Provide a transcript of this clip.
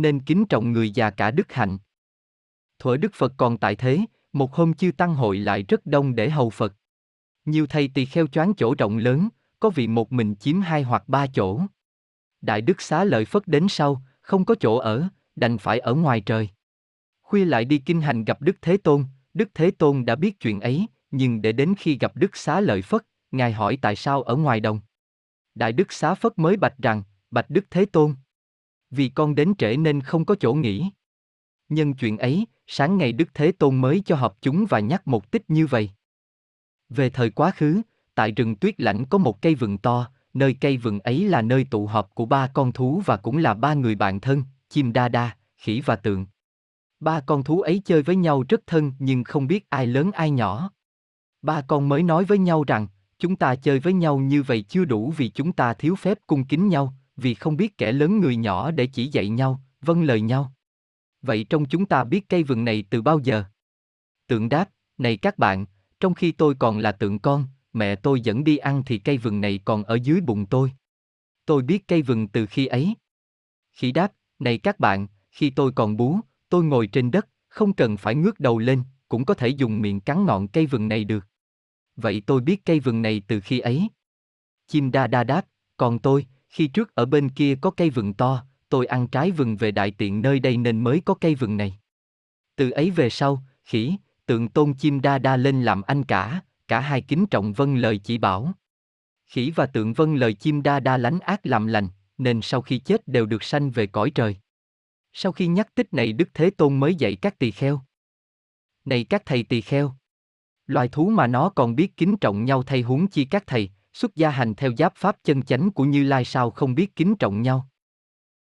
nên kính trọng người già cả đức hạnh. Thuở Đức Phật còn tại thế, một hôm chư tăng hội lại rất đông để hầu Phật. Nhiều thầy tỳ kheo choán chỗ rộng lớn, có vị một mình chiếm 2 hoặc 3 chỗ. Đại Đức Xá Lợi Phất đến sau, không có chỗ ở, đành phải ở ngoài trời. Khuya lại đi kinh hành gặp Đức Thế Tôn. Đức Thế Tôn đã biết chuyện ấy, nhưng để đến khi gặp Đức Xá Lợi Phất, Ngài hỏi tại sao ở ngoài đồng. Đại Đức Xá Phất mới bạch rằng, bạch Đức Thế Tôn, vì con đến trễ nên không có chỗ nghỉ. Nhân chuyện ấy, sáng ngày Đức Thế Tôn mới cho họp chúng và nhắc một tích như vậy. Về thời quá khứ, tại rừng tuyết lãnh có một cây vừng to, nơi cây vừng ấy là nơi tụ họp của 3 con thú và cũng là 3 người bạn thân, chim đa đa, khỉ và tượng. 3 con thú ấy chơi với nhau rất thân nhưng không biết ai lớn ai nhỏ. 3 con mới nói với nhau rằng, chúng ta chơi với nhau như vậy chưa đủ vì chúng ta thiếu phép cung kính nhau, vì không biết kẻ lớn người nhỏ để chỉ dạy nhau, vâng lời nhau. Vậy trong chúng ta biết cây vừng này từ bao giờ? Tượng đáp, này các bạn, trong khi tôi còn là tượng con, mẹ tôi dẫn đi ăn thì cây vừng này còn ở dưới bụng tôi. Tôi biết cây vừng từ khi ấy. Khỉ đáp, này các bạn, khi tôi còn bú, tôi ngồi trên đất, không cần phải ngước đầu lên, cũng có thể dùng miệng cắn ngọn cây vừng này được. Vậy tôi biết cây vừng này từ khi ấy. Chim đa đa đáp, còn tôi, khi trước ở bên kia có cây vừng to, tôi ăn trái vừng về đại tiện nơi đây nên mới có cây vừng này. Từ ấy về sau, khỉ, tượng tôn chim đa đa lên làm anh cả hai kính trọng vâng lời chỉ bảo. Khỉ và tượng vâng lời chim đa đa lánh ác làm lành, nên sau khi chết đều được sanh về cõi trời. Sau khi nhắc tích này Đức Thế Tôn mới dạy các tỳ kheo. Này các thầy tỳ kheo, loài thú mà nó còn biết kính trọng nhau thay huống chi các thầy, xuất gia hành theo giáp pháp chân chánh của Như Lai sao không biết kính trọng nhau.